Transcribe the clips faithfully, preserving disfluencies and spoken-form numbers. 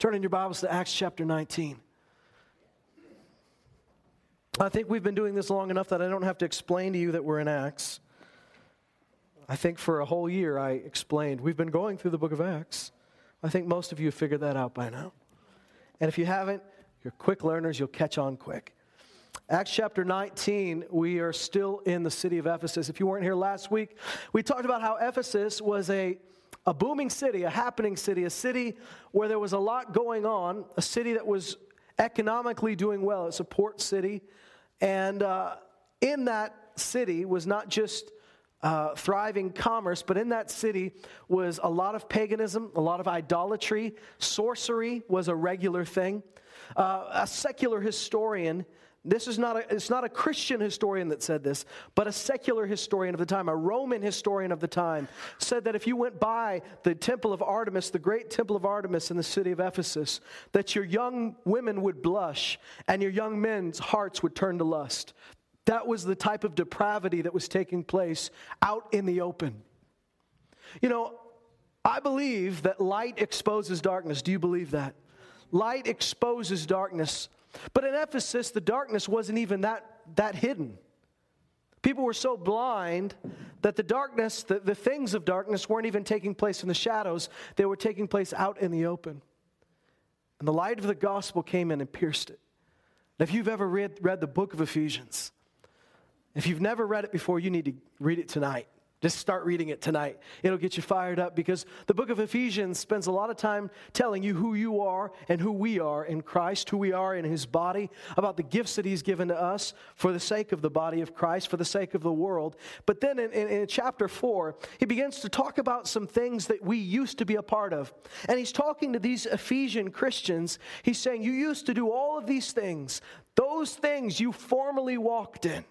Turn in your Bibles to Acts chapter nineteen. I think we've been doing this long enough that I don't have to explain to you that we're in Acts. I think for a whole year I explained. We've been going through the book of Acts. I think most of you have figured that out by now. And if you haven't, you're quick learners, you'll catch on quick. Acts chapter nineteen, we are still in the city of Ephesus. If you weren't here last week, we talked about how Ephesus was a, a booming city, a happening city, a city where there was a lot going on, a city that was economically doing well. It's a port city, and uh, in that city was not just uh, thriving commerce, but in that city was a lot of paganism, a lot of idolatry. Sorcery was a regular thing. Uh, a secular historian This is not a, it's not a Christian historian that said this, but a secular historian of the time, a Roman historian of the time, said that if you went by the temple of Artemis, the great temple of Artemis in the city of Ephesus, that your young women would blush and your young men's hearts would turn to lust. That was the type of depravity that was taking place out in the open. You know, I believe that light exposes darkness. Do you believe that? Light exposes darkness. But in Ephesus, the darkness wasn't even that, that hidden. People were so blind that the darkness, the, the things of darkness weren't even taking place in the shadows. They were taking place out in the open. And the light of the gospel came in and pierced it. Now, if you've ever read, read the book of Ephesians, if you've never read it before, you need to read it tonight. Just start reading it tonight. It'll get you fired up because the book of Ephesians spends a lot of time telling you who you are and who we are in Christ, who we are in His body, about the gifts that He's given to us for the sake of the body of Christ, for the sake of the world. But then in, in, in chapter four, he begins to talk about some things that we used to be a part of. And he's talking to these Ephesian Christians. He's saying, you used to do all of these things. Those things you formerly walked in.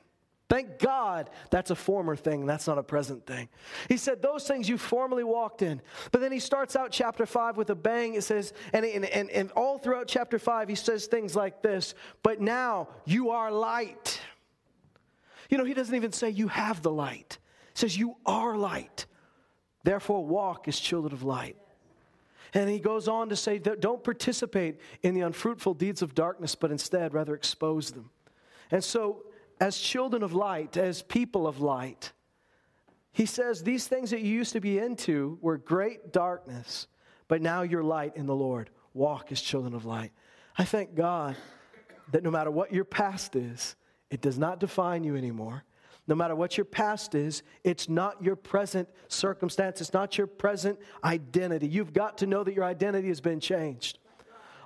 Thank God that's a former thing. That's not a present thing. He said, those things you formerly walked in. But then he starts out chapter five with a bang. It says, and, and, and, and all throughout chapter five, he says things like this. But now you are light. You know, he doesn't even say you have the light. He says you are light. Therefore walk as children of light. And he goes on to say, don't participate in the unfruitful deeds of darkness, but instead rather expose them. And so, as children of light, as people of light, he says these things that you used to be into were great darkness, but now you're light in the Lord. Walk as children of light. I thank God that no matter what your past is, it does not define you anymore. No matter what your past is, it's not your present circumstance. It's not your present identity. You've got to know that your identity has been changed.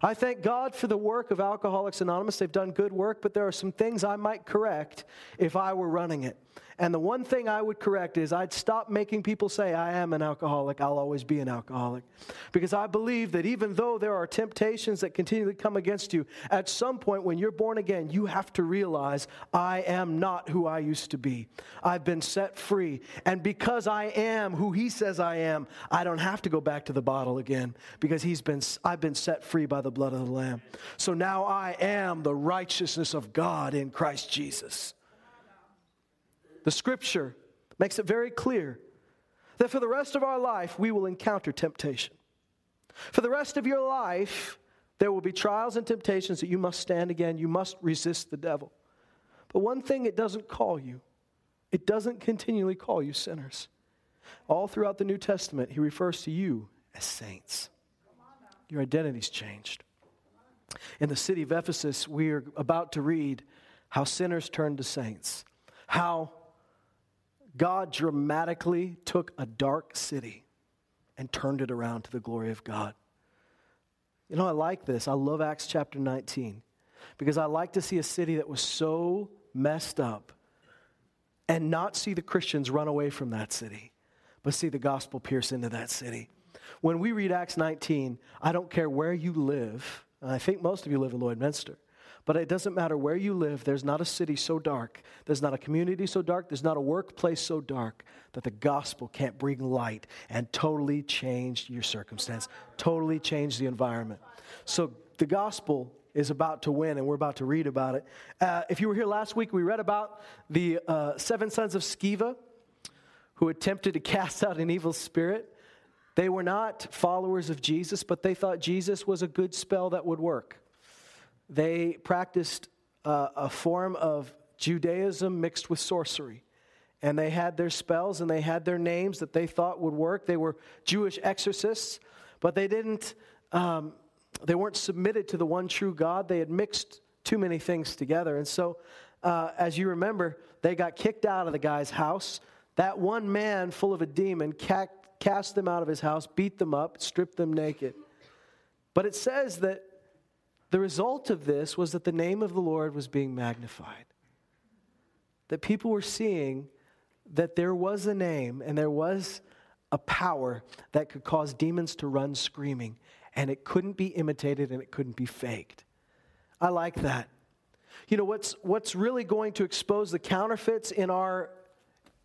I thank God for the work of Alcoholics Anonymous. They've done good work, but there are some things I might correct if I were running it. And the one thing I would correct is I'd stop making people say, I am an alcoholic, I'll always be an alcoholic. Because I believe that even though there are temptations that continually come against you, at some point when you're born again, you have to realize, I am not who I used to be. I've been set free. And because I am who He says I am, I don't have to go back to the bottle again. Because He's been, I've been set free by the blood of the Lamb. So now I am the righteousness of God in Christ Jesus. The Scripture makes it very clear that for the rest of our life, we will encounter temptation. For the rest of your life, there will be trials and temptations that you must stand again. You must resist the devil. But one thing it doesn't call you, it doesn't continually call you sinners. All throughout the New Testament, He refers to you as saints. Your identity's changed. In the city of Ephesus, we are about to read how sinners turned to saints. How God dramatically took a dark city and turned it around to the glory of God. You know, I like this. I love Acts chapter nineteen because I like to see a city that was so messed up and not see the Christians run away from that city, but see the gospel pierce into that city. When we read Acts nineteen, I don't care where you live, and I think most of you live in Lloydminster, but it doesn't matter where you live, there's not a city so dark, there's not a community so dark, there's not a workplace so dark that the gospel can't bring light and totally change your circumstance, totally change the environment. So the gospel is about to win, and we're about to read about it. Uh, if you were here last week, we read about the uh, seven sons of Sceva who attempted to cast out an evil spirit. They were not followers of Jesus, but they thought Jesus was a good spell that would work. They practiced uh, a form of Judaism mixed with sorcery. And they had their spells and they had their names that they thought would work. They were Jewish exorcists, but they didn't. Um, they weren't submitted to the one true God. They had mixed too many things together. And so, uh, as you remember, they got kicked out of the guy's house. That one man full of a demon cast them out of his house, beat them up, stripped them naked. But it says that the result of this was that the name of the Lord was being magnified. That people were seeing that there was a name and there was a power that could cause demons to run screaming. And it couldn't be imitated and it couldn't be faked. I like that. You know, what's what's really going to expose the counterfeits in our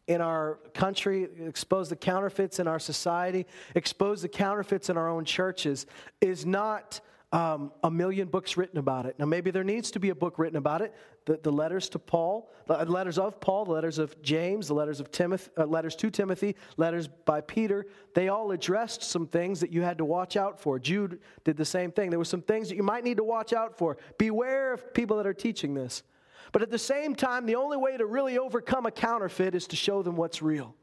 in our country, expose the counterfeits in our society, expose the counterfeits in our own churches, is not um, a million books written about it. Now, maybe there needs to be a book written about it. The, the letters to Paul, the letters of Paul, the letters of James, the letters of Timothy, uh, letters to Timothy, letters by Peter, they all addressed some things that you had to watch out for. Jude did the same thing. There were some things that you might need to watch out for. Beware of people that are teaching this. But at the same time, the only way to really overcome a counterfeit is to show them what's real.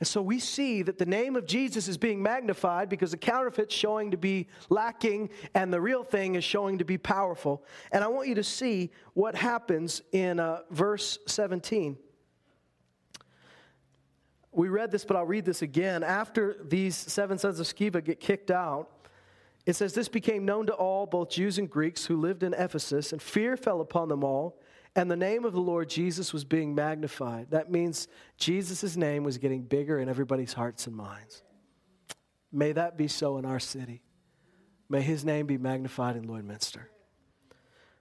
And so we see that the name of Jesus is being magnified because the counterfeit's showing to be lacking and the real thing is showing to be powerful. And I want you to see what happens in uh, verse seventeen. We read this, but I'll read this again. After these seven sons of Sceva get kicked out, it says, "This became known to all, both Jews and Greeks, who lived in Ephesus, and fear fell upon them all, and the name of the Lord Jesus was being magnified." That means Jesus' name was getting bigger in everybody's hearts and minds. May that be so in our city. May his name be magnified in Lloydminster. It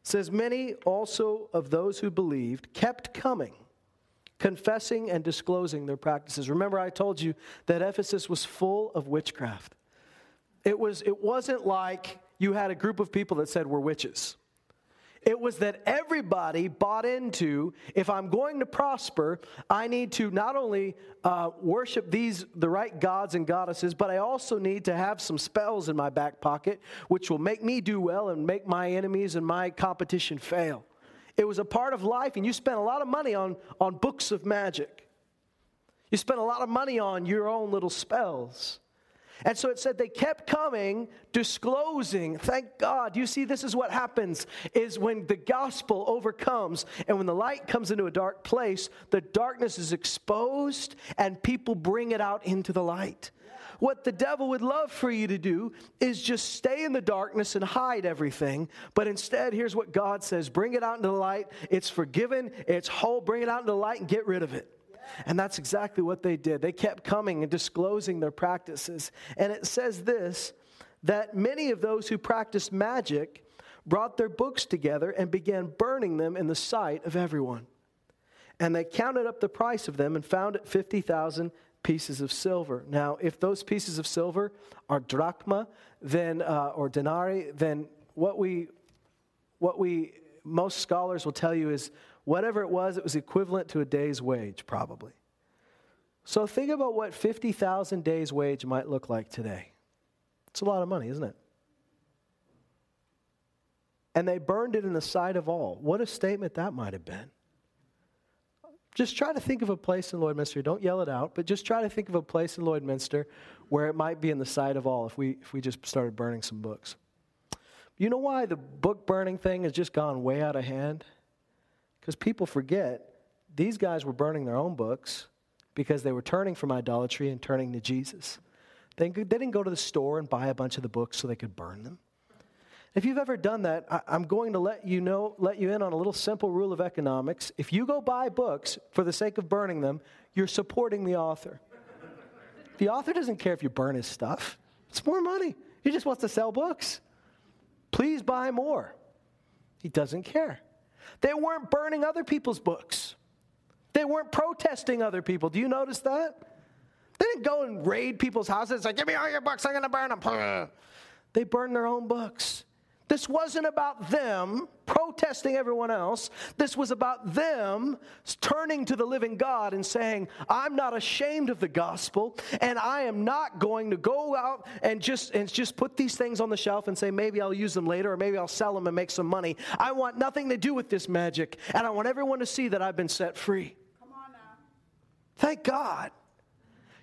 says, "Many also of those who believed kept coming, confessing and disclosing their practices." Remember, I told you that Ephesus was full of witchcraft. It was, it wasn't like you had a group of people that said we're witches. It was that everybody bought into, if I'm going to prosper, I need to not only uh, worship these the right gods and goddesses, but I also need to have some spells in my back pocket, which will make me do well and make my enemies and my competition fail. It was a part of life, and you spent a lot of money on, on books of magic. You spent a lot of money on your own little spells. And so it said they kept coming, disclosing. Thank God. You see, this is what happens, is when the gospel overcomes and when the light comes into a dark place, the darkness is exposed and people bring it out into the light. What the devil would love for you to do is just stay in the darkness and hide everything. But instead, here's what God says. Bring it out into the light. It's forgiven. It's whole. Bring it out into the light and get rid of it. And that's exactly what they did. They kept coming and disclosing their practices. And it says this, that many of those who practiced magic brought their books together and began burning them in the sight of everyone. And they counted up the price of them and found it fifty thousand pieces of silver. Now, if those pieces of silver are drachma, then uh, or denarii, then what we, what we most scholars will tell you is, whatever it was, it was equivalent to a day's wage, probably. So think about what fifty thousand days' wage might look like today. It's a lot of money, isn't it? And they burned it in the sight of all. What a statement that might have been. Just try to think of a place in Lloydminster. Don't yell it out, but just try to think of a place in Lloydminster where it might be in the sight of all if we if we just started burning some books. You know why the book burning thing has just gone way out of hand? Because people forget these guys were burning their own books because they were turning from idolatry and turning to Jesus. They, they didn't go to the store and buy a bunch of the books so they could burn them. If you've ever done that, I, I'm going to let you know, let you in on a little simple rule of economics. If you go buy books for the sake of burning them, you're supporting the author. The author doesn't care if you burn his stuff. It's more money. He just wants to sell books. Please buy more. He doesn't care. They weren't burning other people's books. They weren't protesting other people. Do you notice that? They didn't go and raid people's houses. It's like, give me all your books. I'm going to burn them. They burned their own books. This wasn't about them protesting everyone else. This was about them turning to the living God and saying, I'm not ashamed of the gospel, and I am not going to go out and just and just put these things on the shelf and say, maybe I'll use them later, or maybe I'll sell them and make some money. I want nothing to do with this magic, and I want everyone to see that I've been set free. Come on now. Thank God.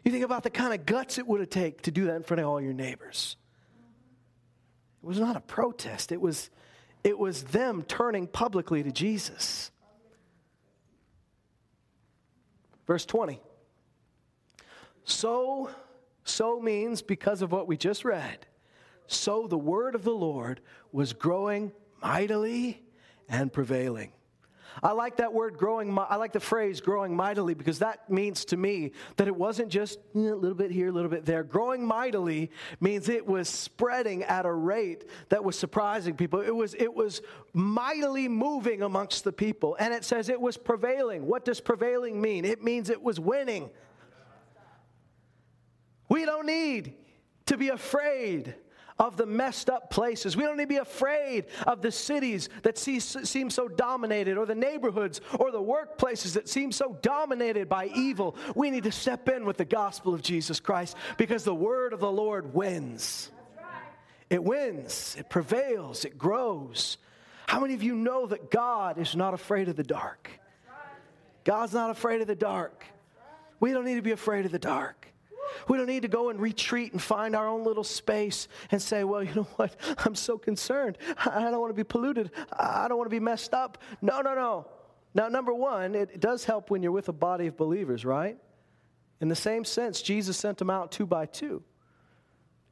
You think about the kind of guts it would have taken to do that in front of all your neighbors. It was not a protest. It was, it was them turning publicly to Jesus. Verse twenty. So, so means because of what we just read. So the word of the Lord was growing mightily and prevailing. I like that word growing, I like the phrase growing mightily, because that means to me that it wasn't just a little bit here, a little bit there. Growing mightily means it was spreading at a rate that was surprising people. It was, it was mightily moving amongst the people. And it says it was prevailing. What does prevailing mean? It means it was winning. We don't need to be afraid of the messed up places. We don't need to be afraid of the cities that see, seem so dominated, or the neighborhoods or the workplaces that seem so dominated by evil. We need to step in with the gospel of Jesus Christ, because the word of the Lord wins. It wins. It prevails. It grows. How many of you know that God is not afraid of the dark? God's not afraid of the dark. We don't need to be afraid of the dark. We don't need to go and retreat and find our own little space and say, well, you know what? I'm so concerned. I don't want to be polluted. I don't want to be messed up. No, no, no. Now, number one, it does help when you're with a body of believers, right? In the same sense, Jesus sent them out two by two.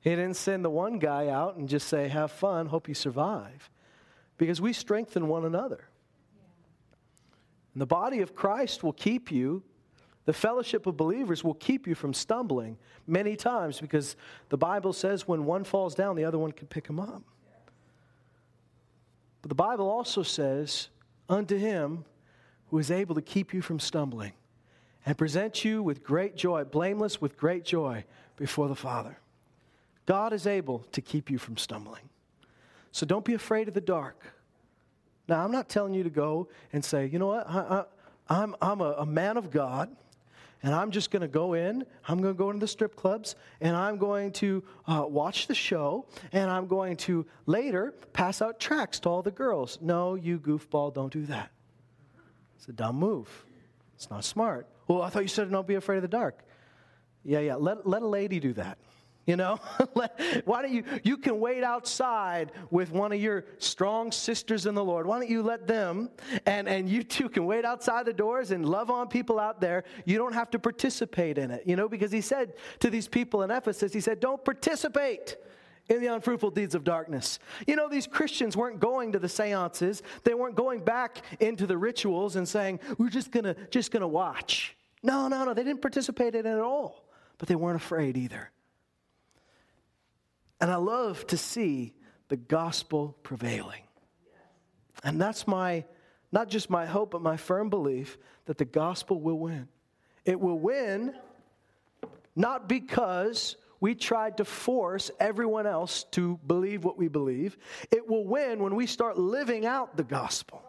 He didn't send the one guy out and just say, have fun, hope you survive. Because we strengthen one another. And the body of Christ will keep you. The fellowship of believers will keep you from stumbling many times, because the Bible says when one falls down, the other one can pick him up. But the Bible also says, unto him who is able to keep you from stumbling and present you with great joy, blameless with great joy before the Father. God is able to keep you from stumbling. So don't be afraid of the dark. Now, I'm not telling you to go and say, you know what, I, I, I'm, I'm a, a man of God. And I'm just going to go in, I'm going to go into the strip clubs, and I'm going to uh, watch the show, and I'm going to later pass out tracts to all the girls. No, you goofball, don't do that. It's a dumb move. It's not smart. Well, I thought you said don't be afraid of the dark. Yeah, yeah, let, let a lady do that. You know, why don't you, you can wait outside with one of your strong sisters in the Lord. Why don't you let them, and, and you two can wait outside the doors and love on people out there. You don't have to participate in it, you know, because he said to these people in Ephesus, he said, don't participate in the unfruitful deeds of darkness. You know, these Christians weren't going to the seances. They weren't going back into the rituals and saying, we're just going to just gonna watch. No, no, no, they didn't participate in it at all, but they weren't afraid either. And I love to see the gospel prevailing. And that's my, not just my hope, but my firm belief that the gospel will win. It will win not because we tried to force everyone else to believe what we believe. It will win when we start living out the gospel.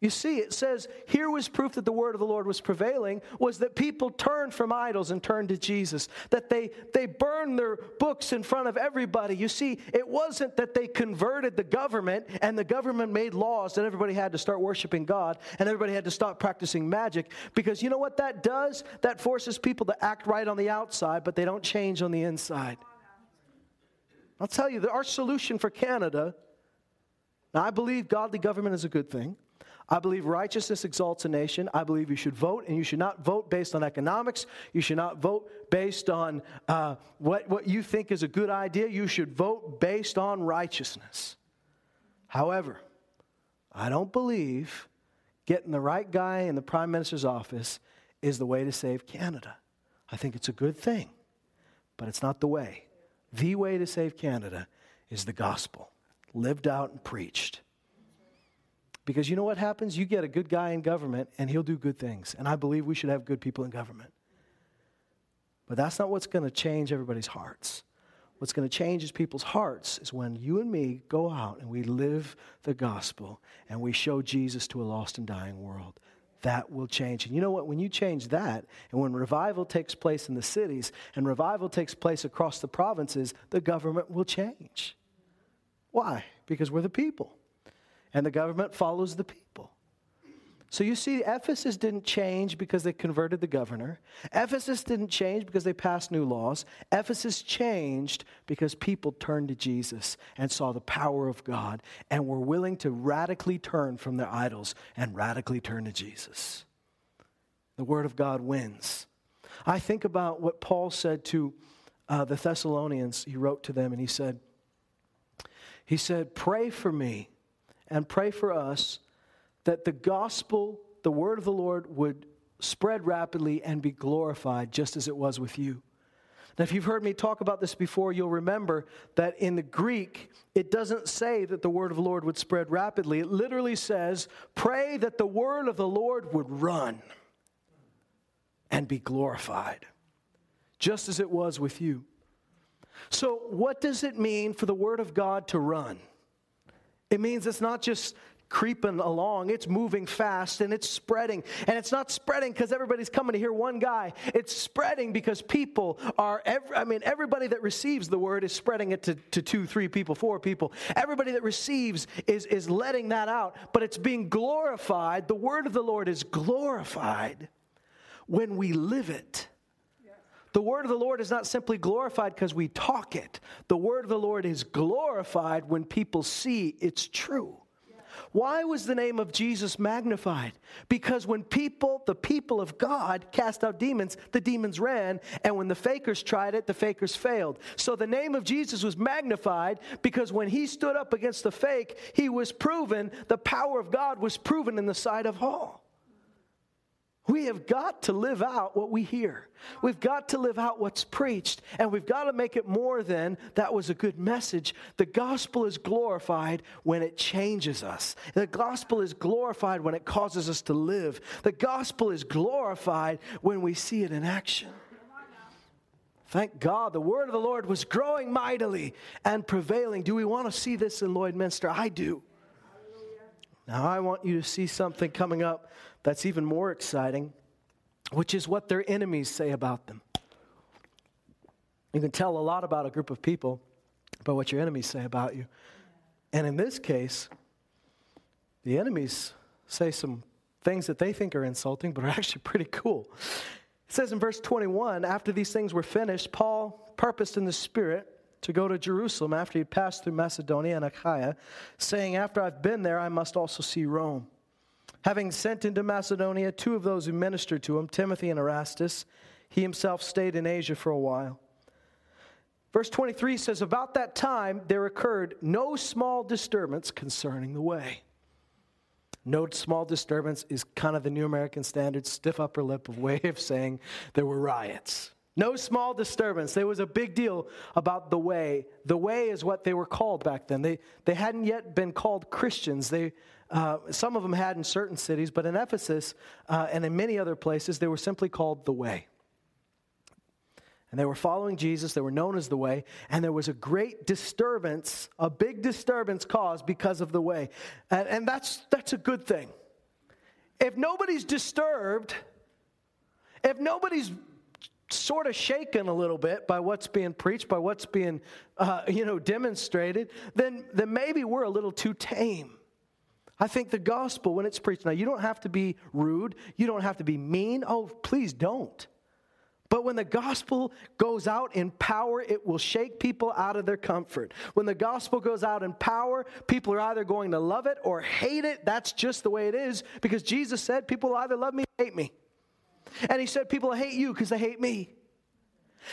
You see, it says, here was proof that the word of the Lord was prevailing, was that people turned from idols and turned to Jesus, that they, they burned their books in front of everybody. You see, it wasn't that they converted the government and the government made laws that everybody had to start worshiping God and everybody had to stop practicing magic, because you know what that does? That forces people to act right on the outside, but they don't change on the inside. I'll tell you, our solution for Canada, now I believe godly government is a good thing. I believe righteousness exalts a nation. I believe you should vote, and you should not vote based on economics. You should not vote based on uh, what, what you think is a good idea. You should vote based on righteousness. However, I don't believe getting the right guy in the Prime Minister's office is the way to save Canada. I think it's a good thing, but it's not the way. The way to save Canada is the gospel, lived out and preached. Because you know what happens? You get a good guy in government, and he'll do good things. And I believe we should have good people in government. But that's not what's going to change everybody's hearts. What's going to change is people's hearts is when you and me go out and we live the gospel and we show Jesus to a lost and dying world. That will change. And you know what? When you change that, and when revival takes place in the cities and revival takes place across the provinces, the government will change. Why? Because we're the people. And the government follows the people. So you see, Ephesus didn't change because they converted the governor. Ephesus didn't change because they passed new laws. Ephesus changed because people turned to Jesus and saw the power of God and were willing to radically turn from their idols and radically turn to Jesus. The word of God wins. I think about what Paul said to uh, the Thessalonians. He wrote to them and he said, he said, pray for me and pray for us that the gospel, the word of the Lord, would spread rapidly and be glorified just as it was with you. Now, if you've heard me talk about this before, you'll remember that in the Greek, it doesn't say that the word of the Lord would spread rapidly. It literally says, pray that the word of the Lord would run and be glorified, just as it was with you. So what does it mean for the word of God to run? It means it's not just creeping along, it's moving fast and it's spreading. And it's not spreading because everybody's coming to hear one guy. It's spreading because people are, every, I mean, everybody that receives the word is spreading it to, to two, three people, four people. Everybody that receives is, is letting that out, but it's being glorified. The word of the Lord is glorified when we live it. The word of the Lord is not simply glorified because we talk it. The word of the Lord is glorified when people see it's true. Why was the name of Jesus magnified? Because when people, the people of God, cast out demons, the demons ran. And when the fakers tried it, the fakers failed. So the name of Jesus was magnified because when he stood up against the fake, he was proven, the power of God was proven in the sight of all. We have got to live out what we hear. We've got to live out what's preached. And we've got to make it more than that was a good message. The gospel is glorified when it changes us. The gospel is glorified when it causes us to live. The gospel is glorified when we see it in action. Thank God the word of the Lord was growing mightily and prevailing. Do we want to see this in Lloydminster? I do. Now I want you to see something coming up that's even more exciting, which is what their enemies say about them. You can tell a lot about a group of people by what your enemies say about you. And in this case, the enemies say some things that they think are insulting, but are actually pretty cool. It says in verse twenty-one, after these things were finished, Paul purposed in the Spirit to go to Jerusalem after he had passed through Macedonia and Achaia, saying, after I've been there, I must also see Rome. Having sent into Macedonia two of those who ministered to him, Timothy and Erastus, he himself stayed in Asia for a while. Verse twenty-three says, about that time there occurred no small disturbance concerning the way. No small disturbance is kind of the New American Standard, stiff upper lip of way of saying there were riots. No small disturbance. There was a big deal about the way. The way is what they were called back then. They they hadn't yet been called Christians. They uh, some of them had in certain cities, but in Ephesus uh, and in many other places, they were simply called the way. And they were following Jesus. They were known as the way. And there was a great disturbance, a big disturbance caused because of the way. And, and that's that's a good thing. If nobody's disturbed, if nobody's sort of shaken a little bit by what's being preached, by what's being, uh, you know, demonstrated, then, then maybe we're a little too tame. I think the gospel, when it's preached, now you don't have to be rude. You don't have to be mean. Oh, please don't. But when the gospel goes out in power, it will shake people out of their comfort. When the gospel goes out in power, people are either going to love it or hate it. That's just the way it is, because Jesus said people will either love me or hate me. And he said, people hate you because they hate me.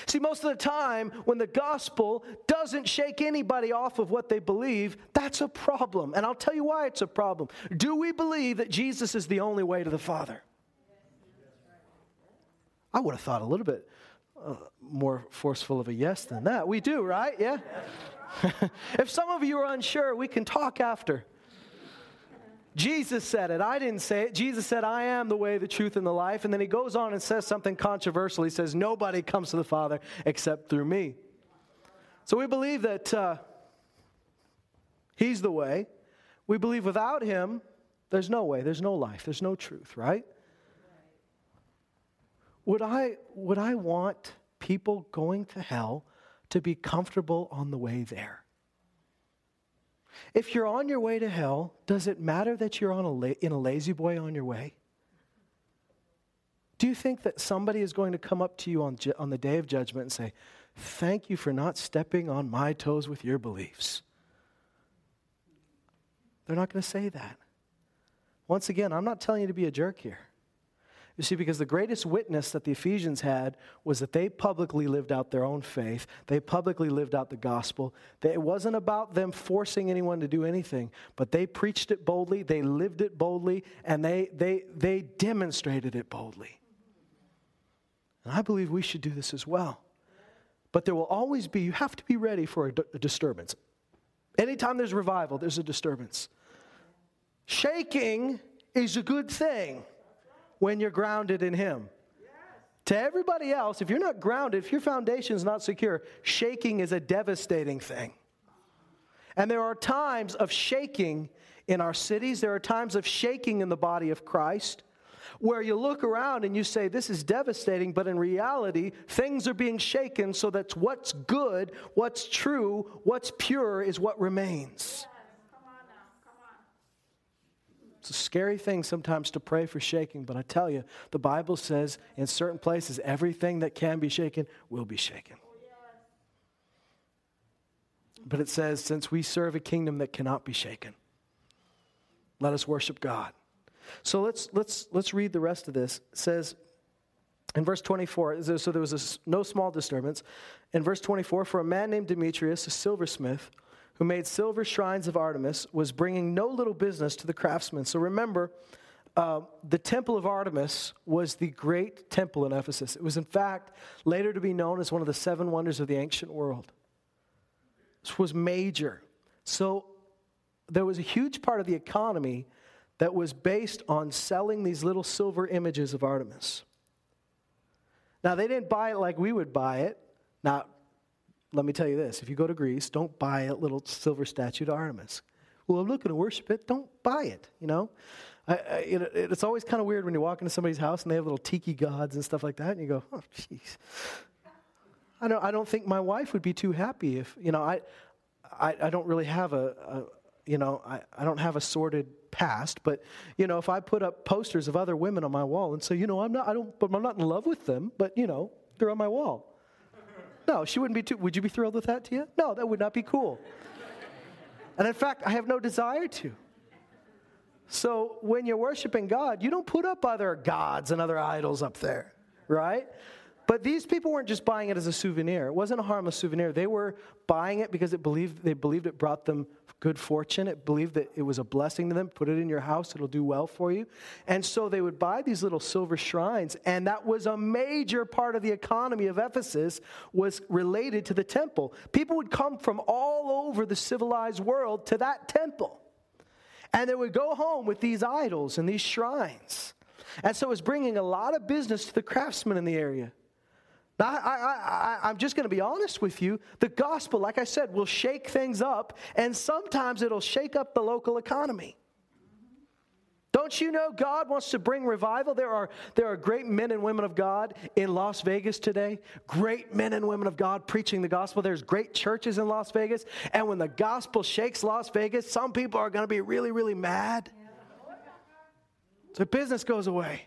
See, most of the time when the gospel doesn't shake anybody off of what they believe, that's a problem. And I'll tell you why it's a problem. Do we believe that Jesus is the only way to the Father? I would have thought a little bit uh, more forceful of a yes than that. We do, right? Yeah. If some of you are unsure, we can talk after. Jesus said it. I didn't say it. Jesus said, I am the way, the truth, and the life. And then he goes on and says something controversial. He says, nobody comes to the Father except through me. So we believe that uh, he's the way. We believe without him, there's no way, there's no life, there's no truth, right? Right. Would I, would I want people going to hell to be comfortable on the way there? If you're on your way to hell, does it matter that you're on a la- in a lazy boy on your way? Do you think that somebody is going to come up to you on, ju- on the day of judgment and say, thank you for not stepping on my toes with your beliefs? They're not going to say that. Once again, I'm not telling you to be a jerk here. You see, because the greatest witness that the Ephesians had was that they publicly lived out their own faith. They publicly lived out the gospel. It wasn't about them forcing anyone to do anything, but they preached it boldly, they lived it boldly, and they they they demonstrated it boldly. And I believe we should do this as well. But there will always be, you have to be ready for a, d- a disturbance. Anytime there's revival, there's a disturbance. Shaking is a good thing when you're grounded in him. Yes. To everybody else, if you're not grounded, if your foundation's not secure, shaking is a devastating thing. And there are times of shaking in our cities. There are times of shaking in the body of Christ where you look around and you say, this is devastating, but in reality, things are being shaken so that what's good, what's true, what's pure is what remains. Yes. It's a scary thing sometimes to pray for shaking, but I tell you, the Bible says in certain places, everything that can be shaken will be shaken. But it says, since we serve a kingdom that cannot be shaken, let us worship God. So let's let's let's read the rest of this. It says in verse twenty-four, so there was a, no small disturbance. In verse twenty-four, for a man named Demetrius, a silversmith, who made silver shrines of Artemis, was bringing no little business to the craftsmen. So remember, uh, the temple of Artemis was the great temple in Ephesus. It was, in fact, later to be known as one of the seven wonders of the ancient world. This was major. So there was a huge part of the economy that was based on selling these little silver images of Artemis. Now, they didn't buy it like we would buy it. Now, let me tell you this. If you go to Greece, don't buy a little silver statue to Artemis. Well, I'm not going to worship it. Don't buy it, you know. I, I, it, it's always kind of weird when you walk into somebody's house and they have little tiki gods and stuff like that, and you go, oh, jeez. I don't, I don't think my wife would be too happy if, you know, I I, I don't really have a, a you know, I, I don't have a sordid past, but, you know, if I put up posters of other women on my wall and say, you know, I'm not, I don't, but I'm not in love with them, but, you know, they're on my wall. No, she wouldn't be too, would you be thrilled with that, Tia? No, that would not be cool. And in fact, I have no desire to. So when you're worshiping God, you don't put up other gods and other idols up there, right? But these people weren't just buying it as a souvenir. It wasn't a harmless souvenir. They were buying it because it believed, they believed it brought them good fortune. It believed that it was a blessing to them. Put it in your house. It'll do well for you. And so they would buy these little silver shrines, and that was a major part of the economy of Ephesus, was related to the temple. People would come from all over the civilized world to that temple, and they would go home with these idols and these shrines. And so it was bringing a lot of business to the craftsmen in the area. Now, I, I, I, I'm just going to be honest with you. The gospel, like I said, will shake things up, and sometimes it'll shake up the local economy. Don't you know God wants to bring revival? There are, there are great men and women of God in Las Vegas today, great men and women of God preaching the gospel. There's great churches in Las Vegas, and when the gospel shakes Las Vegas, some people are going to be really, really mad. So business goes away.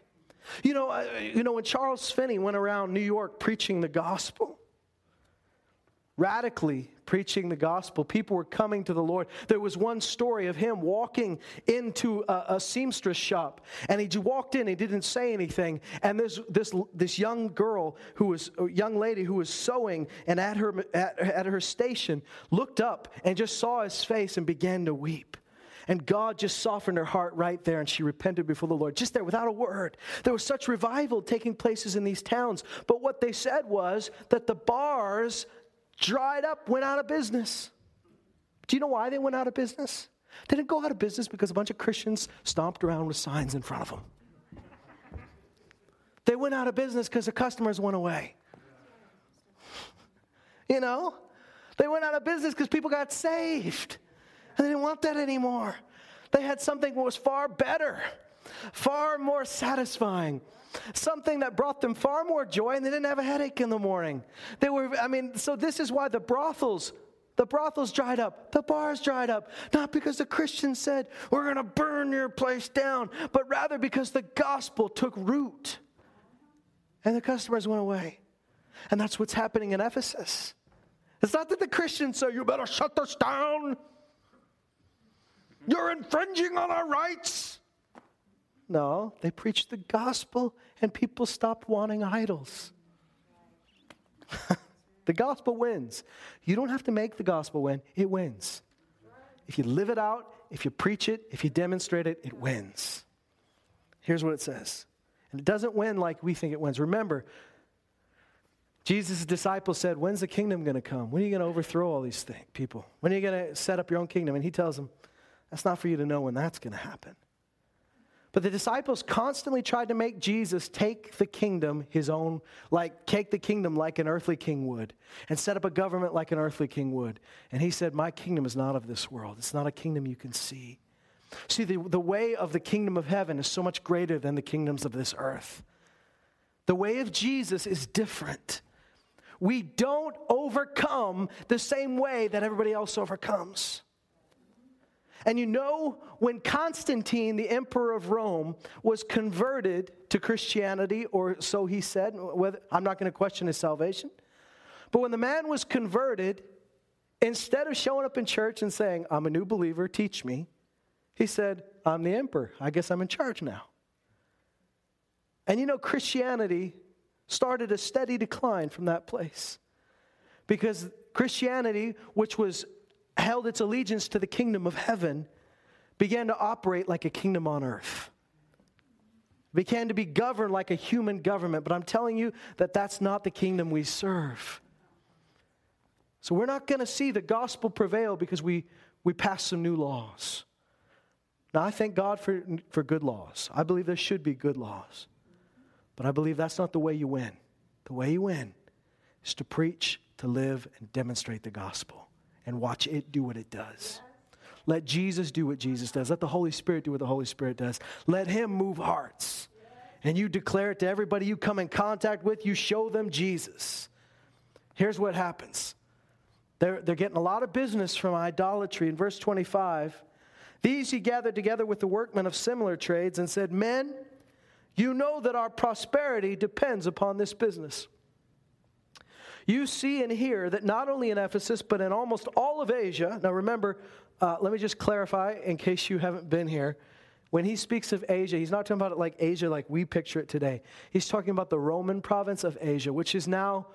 You know, uh, you know, when Charles Finney went around New York preaching the gospel, radically preaching the gospel, people were coming to the Lord. There was one story of him walking into a, a seamstress shop, and he walked in, he didn't say anything, and this this this young girl who was a young lady who was sewing, and at her at, at her station looked up and just saw his face and began to weep. And God just softened her heart right there, and she repented before the Lord. Just there, without a word. There was such revival taking places in these towns. But what they said was that the bars dried up, went out of business. Do you know why they went out of business? They didn't go out of business because a bunch of Christians stomped around with signs in front of them. They went out of business because the customers went away. You know? They went out of business because people got saved. And they didn't want that anymore. They had something that was far better, far more satisfying, something that brought them far more joy, and they didn't have a headache in the morning. They were, I mean, so this is why the brothels, the brothels dried up, the bars dried up, not because the Christians said, we're going to burn your place down, but rather because the gospel took root, and the customers went away. And that's what's happening in Ephesus. It's not that the Christians say, you better shut this down. You're infringing on our rights. No, they preached the gospel and people stopped wanting idols. The gospel wins. You don't have to make the gospel win. It wins. If you live it out, if you preach it, if you demonstrate it, it wins. Here's what it says. And it doesn't win like we think it wins. Remember, Jesus' disciples said, when's the kingdom going to come? When are you going to overthrow all these things, people? When are you going to set up your own kingdom? And he tells them, that's not for you to know when that's going to happen. But the disciples constantly tried to make Jesus take the kingdom his own, like take the kingdom like an earthly king would, and set up a government like an earthly king would. And he said, my kingdom is not of this world. It's not a kingdom you can see. See, the, the way of the kingdom of heaven is so much greater than the kingdoms of this earth. The way of Jesus is different. We don't overcome the same way that everybody else overcomes. And you know, when Constantine, the emperor of Rome, was converted to Christianity, or so he said, whether, I'm not going to question his salvation, but when the man was converted, instead of showing up in church and saying, I'm a new believer, teach me, he said, I'm the emperor. I guess I'm in charge now. And you know, Christianity started a steady decline from that place, because Christianity, which was held its allegiance to the kingdom of heaven, began to operate like a kingdom on earth. Began to be governed like a human government. But I'm telling you that that's not the kingdom we serve. So we're not going to see the gospel prevail because we, we pass some new laws. Now, I thank God for, for good laws. I believe there should be good laws. But I believe that's not the way you win. The way you win is to preach, to live, and demonstrate the gospel. And watch it do what it does. Let Jesus do what Jesus does. Let the Holy Spirit do what the Holy Spirit does. Let him move hearts. And you declare it to everybody you come in contact with. You show them Jesus. Here's what happens. They're, they're getting a lot of business from idolatry. In verse twenty-five, these he gathered together with the workmen of similar trades and said, men, you know that our prosperity depends upon this business. You see and hear that not only in Ephesus, but in almost all of Asia. Now remember, uh, let me just clarify in case you haven't been here. When he speaks of Asia, he's not talking about it like Asia like we picture it today. He's talking about the Roman province of Asia, which is now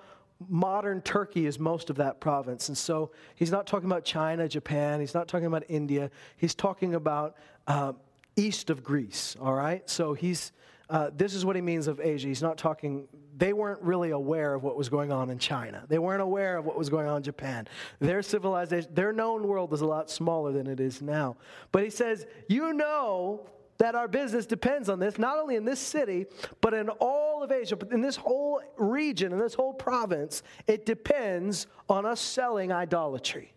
modern Turkey is most of that province. And so he's not talking about China, Japan. He's not talking about India. He's talking about uh, east of Greece, all right? So he's... Uh, this is what he means of Asia. He's not talking, they weren't really aware of what was going on in China. They weren't aware of what was going on in Japan. Their civilization, their known world is a lot smaller than it is now. But he says, you know that our business depends on this, not only in this city, but in all of Asia, but in this whole region, in this whole province, it depends on us selling idolatry,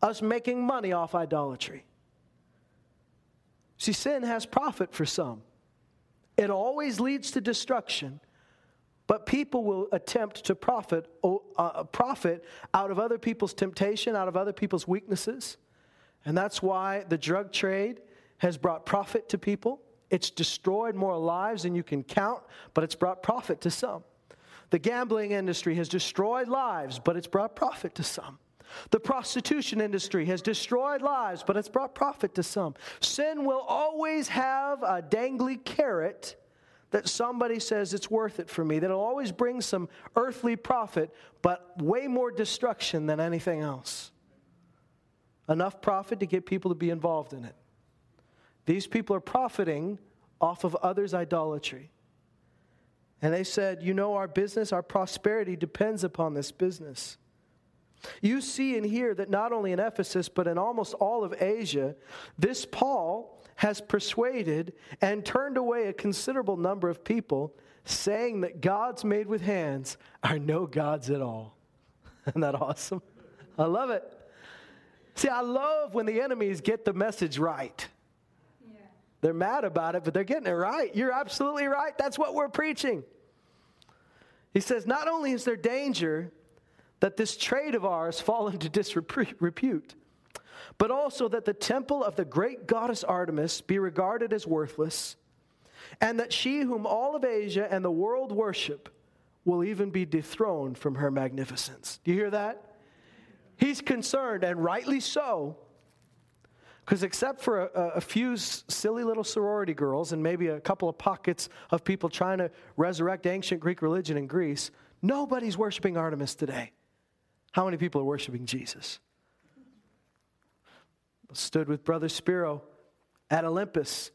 us making money off idolatry. See, sin has profit for some. It always leads to destruction, but people will attempt to profit uh, profit out of other people's temptation, out of other people's weaknesses. And that's why the drug trade has brought profit to people. It's destroyed more lives than you can count, but it's brought profit to some. The gambling industry has destroyed lives, but it's brought profit to some. The prostitution industry has destroyed lives, but it's brought profit to some. Sin will always have a dangly carrot that somebody says it's worth it for me. That'll always bring some earthly profit, but way more destruction than anything else. Enough profit to get people to be involved in it. These people are profiting off of others' idolatry. And they said, you know, our business, our prosperity depends upon this business. You see and hear that not only in Ephesus, but in almost all of Asia, this Paul has persuaded and turned away a considerable number of people, saying that gods made with hands are no gods at all. Isn't that awesome? I love it. See, I love when the enemies get the message right. Yeah. They're mad about it, but they're getting it right. You're absolutely right. That's what we're preaching. He says, not only is there danger that this trade of ours fall into disrepute, but also that the temple of the great goddess Artemis be regarded as worthless, and that she whom all of Asia and the world worship will even be dethroned from her magnificence. Do you hear that? He's concerned, and rightly so, because except for a, a few silly little sorority girls and maybe a couple of pockets of people trying to resurrect ancient Greek religion in Greece, nobody's worshiping Artemis today. How many people are worshiping Jesus? I stood with Brother Spiro at Olympus,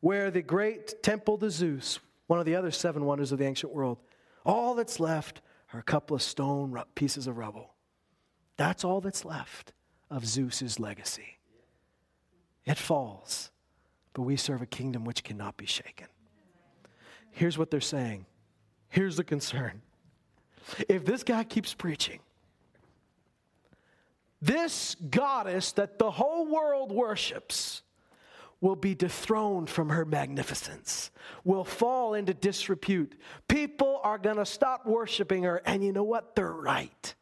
where the great temple to Zeus, one of the other seven wonders of the ancient world, all that's left are a couple of stone pieces of rubble. That's all that's left of Zeus's legacy. It falls, but we serve a kingdom which cannot be shaken. Here's what they're saying. Here's the concern. If this guy keeps preaching, this goddess that the whole world worships will be dethroned from her magnificence, will fall into disrepute. People are going to stop worshiping her, and you know what? They're right.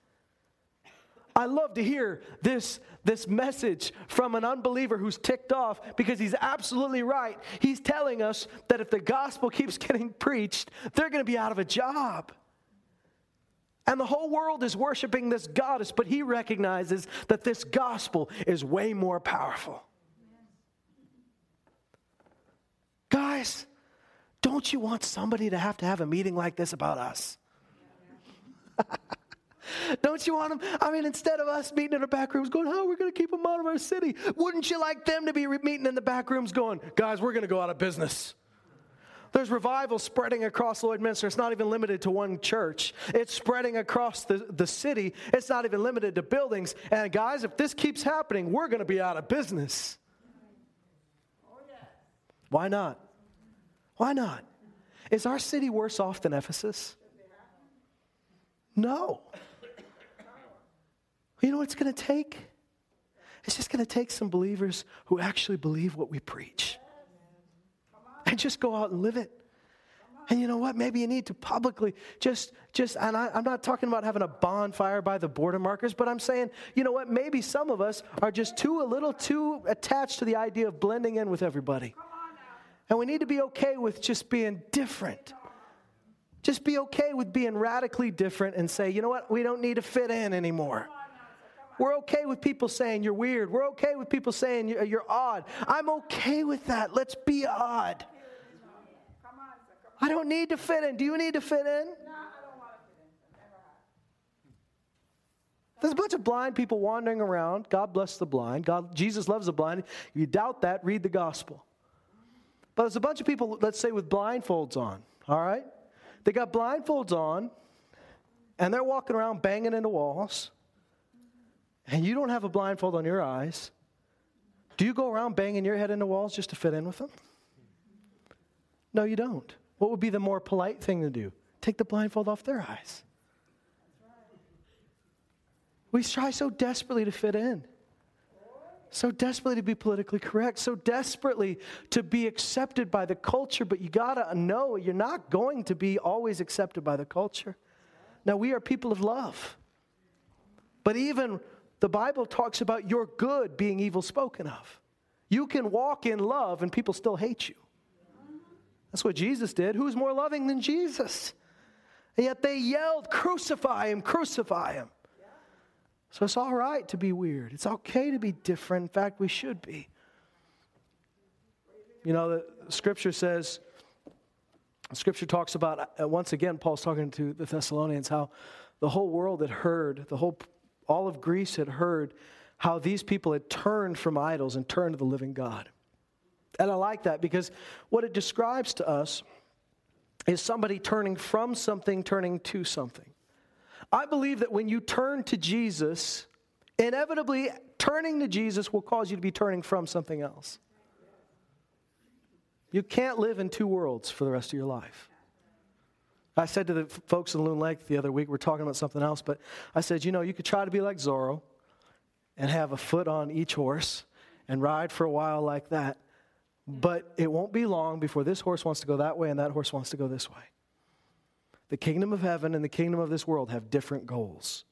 I love to hear this, this message from an unbeliever who's ticked off because he's absolutely right. He's telling us that if the gospel keeps getting preached, they're going to be out of a job. And the whole world is worshiping this goddess, but he recognizes that this gospel is way more powerful. Guys, don't you want somebody to have to have a meeting like this about us? Don't you want them? I mean, instead of us meeting in our back rooms going, oh, we're going to keep them out of our city. Wouldn't you like them to be meeting in the back rooms going, guys, we're going to go out of business. There's revival spreading across Lloydminster. It's not even limited to one church. It's spreading across the, the city. It's not even limited to buildings. And guys, if this keeps happening, we're going to be out of business. Oh, yeah. Why not? Why not? Is our city worse off than Ephesus? No. You know what it's going to take? It's just going to take some believers who actually believe what we preach. And just go out and live it. And you know what? Maybe you need to publicly just, just and I, I'm not talking about having a bonfire by the border markers, but I'm saying, you know what? Maybe some of us are just too, a little too attached to the idea of blending in with everybody. And we need to be okay with just being different. Just be okay with being radically different and say, you know what? We don't need to fit in anymore. We're okay with people saying you're weird. We're okay with people saying you're, you're odd. I'm okay with that. Let's be odd. I don't need to fit in. Do you need to fit in? No, I don't want to fit in. There's a bunch of blind people wandering around. God bless the blind. God, Jesus loves the blind. If you doubt that, read the gospel. But there's a bunch of people, let's say, with blindfolds on, all right? They got blindfolds on, and they're walking around banging into walls, and you don't have a blindfold on your eyes. Do you go around banging your head into walls just to fit in with them? No, you don't. What would be the more polite thing to do? Take the blindfold off their eyes. We try so desperately to fit in. So desperately to be politically correct, so desperately to be accepted by the culture, but you gotta know you're not going to be always accepted by the culture. Now, we are people of love. But even the Bible talks about your good being evil spoken of. You can walk in love and people still hate you. That's what Jesus did. Who's more loving than Jesus? And yet they yelled, crucify him, crucify him. So it's all right to be weird. It's okay to be different. In fact, we should be. You know, the scripture says, the scripture talks about, once again, Paul's talking to the Thessalonians, how the whole world had heard, the whole, all of Greece had heard how these people had turned from idols and turned to the living God. And I like that because what it describes to us is somebody turning from something, turning to something. I believe that when you turn to Jesus, inevitably turning to Jesus will cause you to be turning from something else. You can't live in two worlds for the rest of your life. I said to the folks in Loon Lake the other week, we're talking about something else, but I said, you know, you could try to be like Zorro and have a foot on each horse and ride for a while like that, but it won't be long before this horse wants to go that way and that horse wants to go this way. The kingdom of heaven and the kingdom of this world have different goals.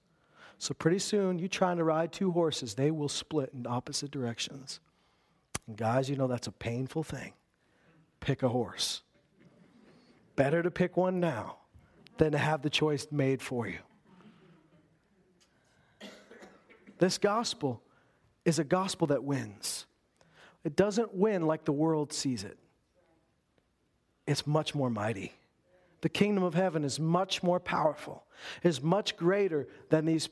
So pretty soon, you trying to ride two horses, they will split in opposite directions. And guys, you know that's a painful thing. Pick a horse. Better to pick one now than to have the choice made for you. This gospel is a gospel that wins. It doesn't win like the world sees it. It's much more mighty. The kingdom of heaven is much more powerful, is much greater than these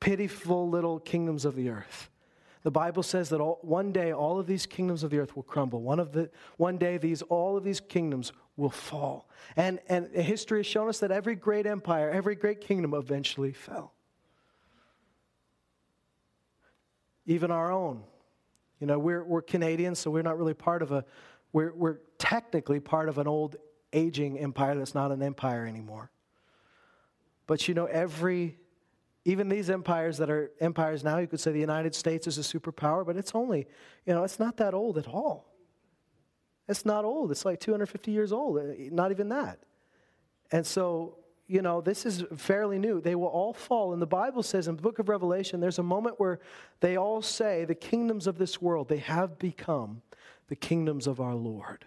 pitiful little kingdoms of the earth. The Bible says that all, one day all of these kingdoms of the earth will crumble. One of the one day these all of these kingdoms will fall. And and history has shown us that every great empire, every great kingdom eventually fell. Even our own. You know, we're we're Canadians, so we're not really part of a we're we're technically part of an old aging empire that's not an empire anymore. But you know, every, even these empires that are empires now, you could say the United States is a superpower, but it's only, you know, it's not that old at all. It's not old. It's like two hundred fifty years old, not even that. And so, you know, this is fairly new. They will all fall. And the Bible says in the book of Revelation, there's a moment where they all say the kingdoms of this world, they have become the kingdoms of our Lord.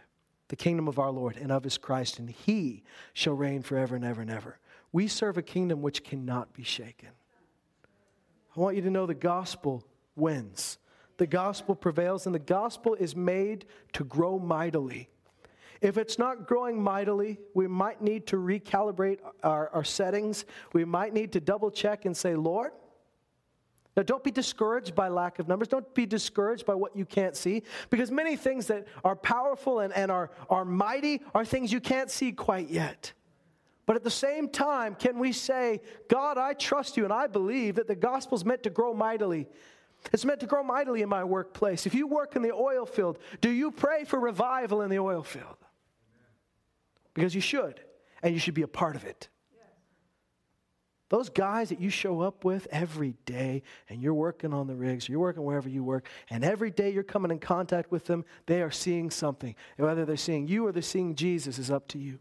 The kingdom of our Lord and of his Christ, and he shall reign forever and ever and ever. We serve a kingdom which cannot be shaken. I want you to know the gospel wins. The gospel prevails, and the gospel is made to grow mightily. If it's not growing mightily, we might need to recalibrate our, our settings. We might need to double check and say, Lord, now, don't be discouraged by lack of numbers. Don't be discouraged by what you can't see, because many things that are powerful and, and are, are mighty are things you can't see quite yet. But at the same time, can we say, God, I trust you, and I believe that the gospel's meant to grow mightily. It's meant to grow mightily in my workplace. If you work in the oil field, do you pray for revival in the oil field? Because you should, and you should be a part of it. Those guys that you show up with every day, and you're working on the rigs, you're working wherever you work, and every day you're coming in contact with them, they are seeing something. And whether they're seeing you or they're seeing Jesus is up to you.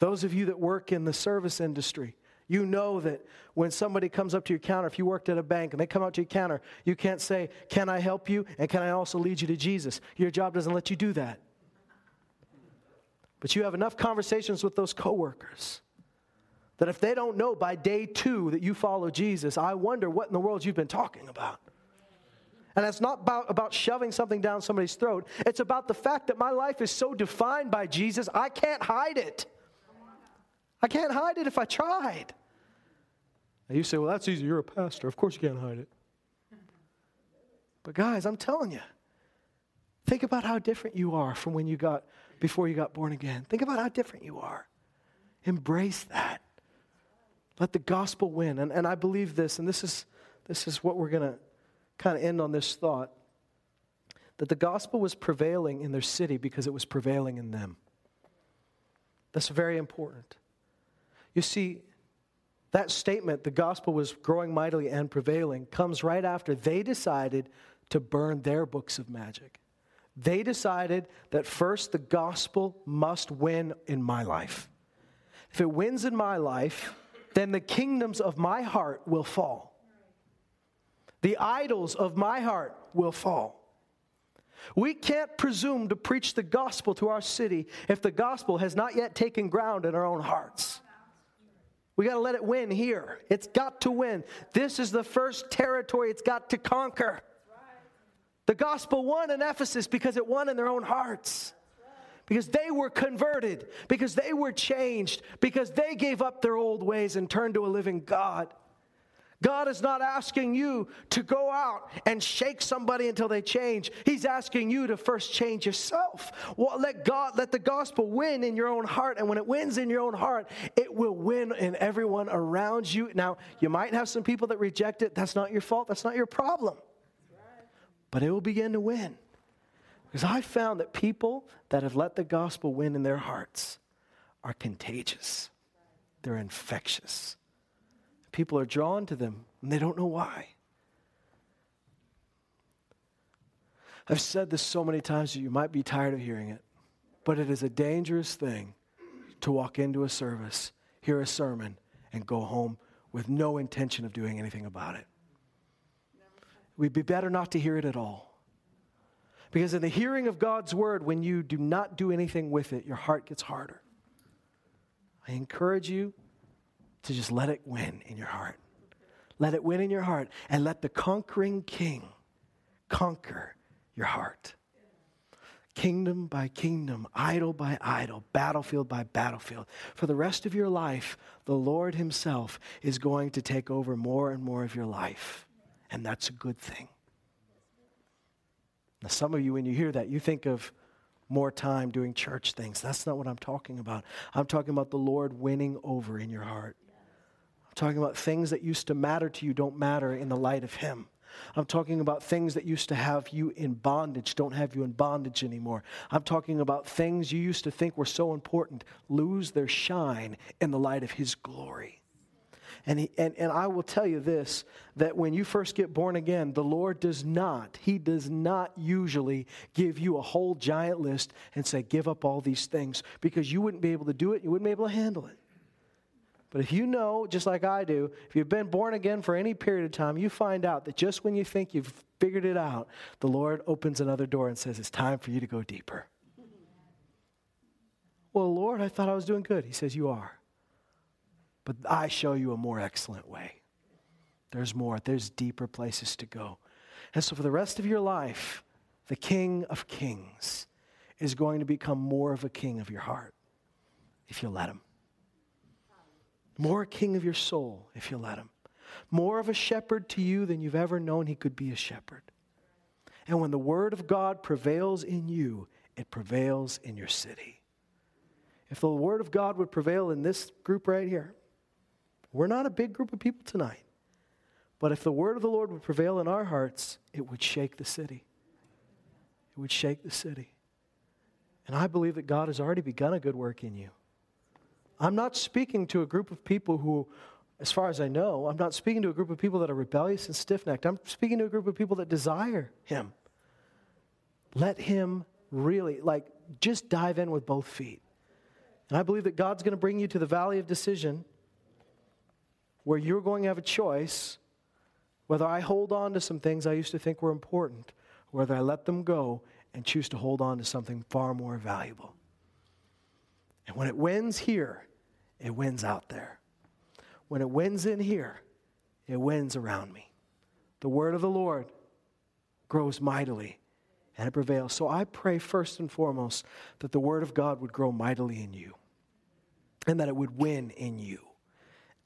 Those of you that work in the service industry, you know that when somebody comes up to your counter, if you worked at a bank and they come up to your counter, you can't say, can I help you? And can I also lead you to Jesus? Your job doesn't let you do that. But you have enough conversations with those coworkers that if they don't know by day two that you follow Jesus, I wonder what in the world you've been talking about. And it's not about, about shoving something down somebody's throat. It's about the fact that my life is so defined by Jesus, I can't hide it. I can't hide it if I tried. And you say, well, that's easy. You're a pastor. Of course you can't hide it. But guys, I'm telling you, think about how different you are from when you got, before you got born again. Think about how different you are. Embrace that. Let the gospel win. And, and I believe this, and this is, this is what we're going to kind of end on this thought, that the gospel was prevailing in their city because it was prevailing in them. That's very important. You see, that statement, the gospel was growing mightily and prevailing, comes right after they decided to burn their books of magic. They decided that first the gospel must win in my life. If it wins in my life, then the kingdoms of my heart will fall. The idols of my heart will fall. We can't presume to preach the gospel to our city if the gospel has not yet taken ground in our own hearts. We got to let it win here. It's got to win. This is the first territory it's got to conquer. The gospel won in Ephesus because it won in their own hearts. Because they were converted. Because they were changed. Because they gave up their old ways and turned to a living God. God is not asking you to go out and shake somebody until they change. He's asking you to first change yourself. Well, let God, let the gospel win in your own heart. And when it wins in your own heart, it will win in everyone around you. Now, you might have some people that reject it. That's not your fault. That's not your problem. But it will begin to win. Because I found that people that have let the gospel win in their hearts are contagious. They're infectious. People are drawn to them, and they don't know why. I've said this so many times that you might be tired of hearing it, but it is a dangerous thing to walk into a service, hear a sermon, and go home with no intention of doing anything about it. We'd be better not to hear it at all. Because in the hearing of God's word, when you do not do anything with it, your heart gets harder. I encourage you to just let it win in your heart. Let it win in your heart, and let the conquering king conquer your heart. Kingdom by kingdom, idol by idol, battlefield by battlefield. For the rest of your life, the Lord himself is going to take over more and more of your life. And that's a good thing. Now, some of you, when you hear that, you think of more time doing church things. That's not what I'm talking about. I'm talking about the Lord winning over in your heart. I'm talking about things that used to matter to you don't matter in the light of him. I'm talking about things that used to have you in bondage don't have you in bondage anymore. I'm talking about things you used to think were so important lose their shine in the light of his glory. And, he, and and I will tell you this, that when you first get born again, the Lord does not, he does not usually give you a whole giant list and say, give up all these things, because you wouldn't be able to do it, you wouldn't be able to handle it. But if you know, just like I do, if you've been born again for any period of time, you find out that just when you think you've figured it out, the Lord opens another door and says, it's time for you to go deeper. Well, Lord, I thought I was doing good. He says, you are. But I show you a more excellent way. There's more. There's deeper places to go. And so for the rest of your life, the King of Kings is going to become more of a king of your heart if you let him. More a king of your soul if you let him. More of a shepherd to you than you've ever known he could be a shepherd. And when the word of God prevails in you, it prevails in your city. If the word of God would prevail in this group right here, we're not a big group of people tonight. But if the word of the Lord would prevail in our hearts, it would shake the city. It would shake the city. And I believe that God has already begun a good work in you. I'm not speaking to a group of people who, as far as I know, I'm not speaking to a group of people that are rebellious and stiff-necked. I'm speaking to a group of people that desire him. Let him really, like, just dive in with both feet. And I believe that God's going to bring you to the valley of decision, where you're going to have a choice whether I hold on to some things I used to think were important, or whether I let them go and choose to hold on to something far more valuable. And when it wins here, it wins out there. When it wins in here, it wins around me. The word of the Lord grows mightily, and it prevails. So I pray first and foremost that the word of God would grow mightily in you, and that it would win in you.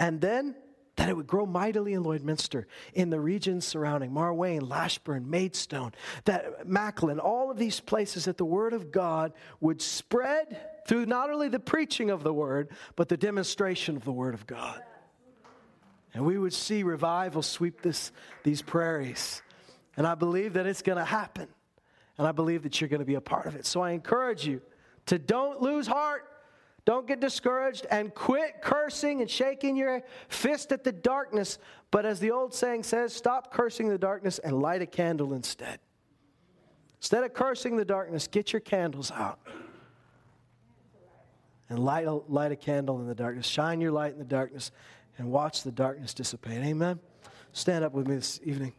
And then that it would grow mightily in Lloydminster, in the regions surrounding Marwayne, Lashburn, Maidstone, that Macklin, all of these places, that the word of God would spread through not only the preaching of the word, but the demonstration of the word of God. And we would see revival sweep this, these prairies. And I believe that it's going to happen. And I believe that you're going to be a part of it. So I encourage you to don't lose heart. Don't get discouraged, and quit cursing and shaking your fist at the darkness. But as the old saying says, stop cursing the darkness and light a candle instead. Instead of cursing the darkness, get your candles out and light a, light a candle in the darkness. Shine your light in the darkness and watch the darkness dissipate. Amen? Stand up with me this evening.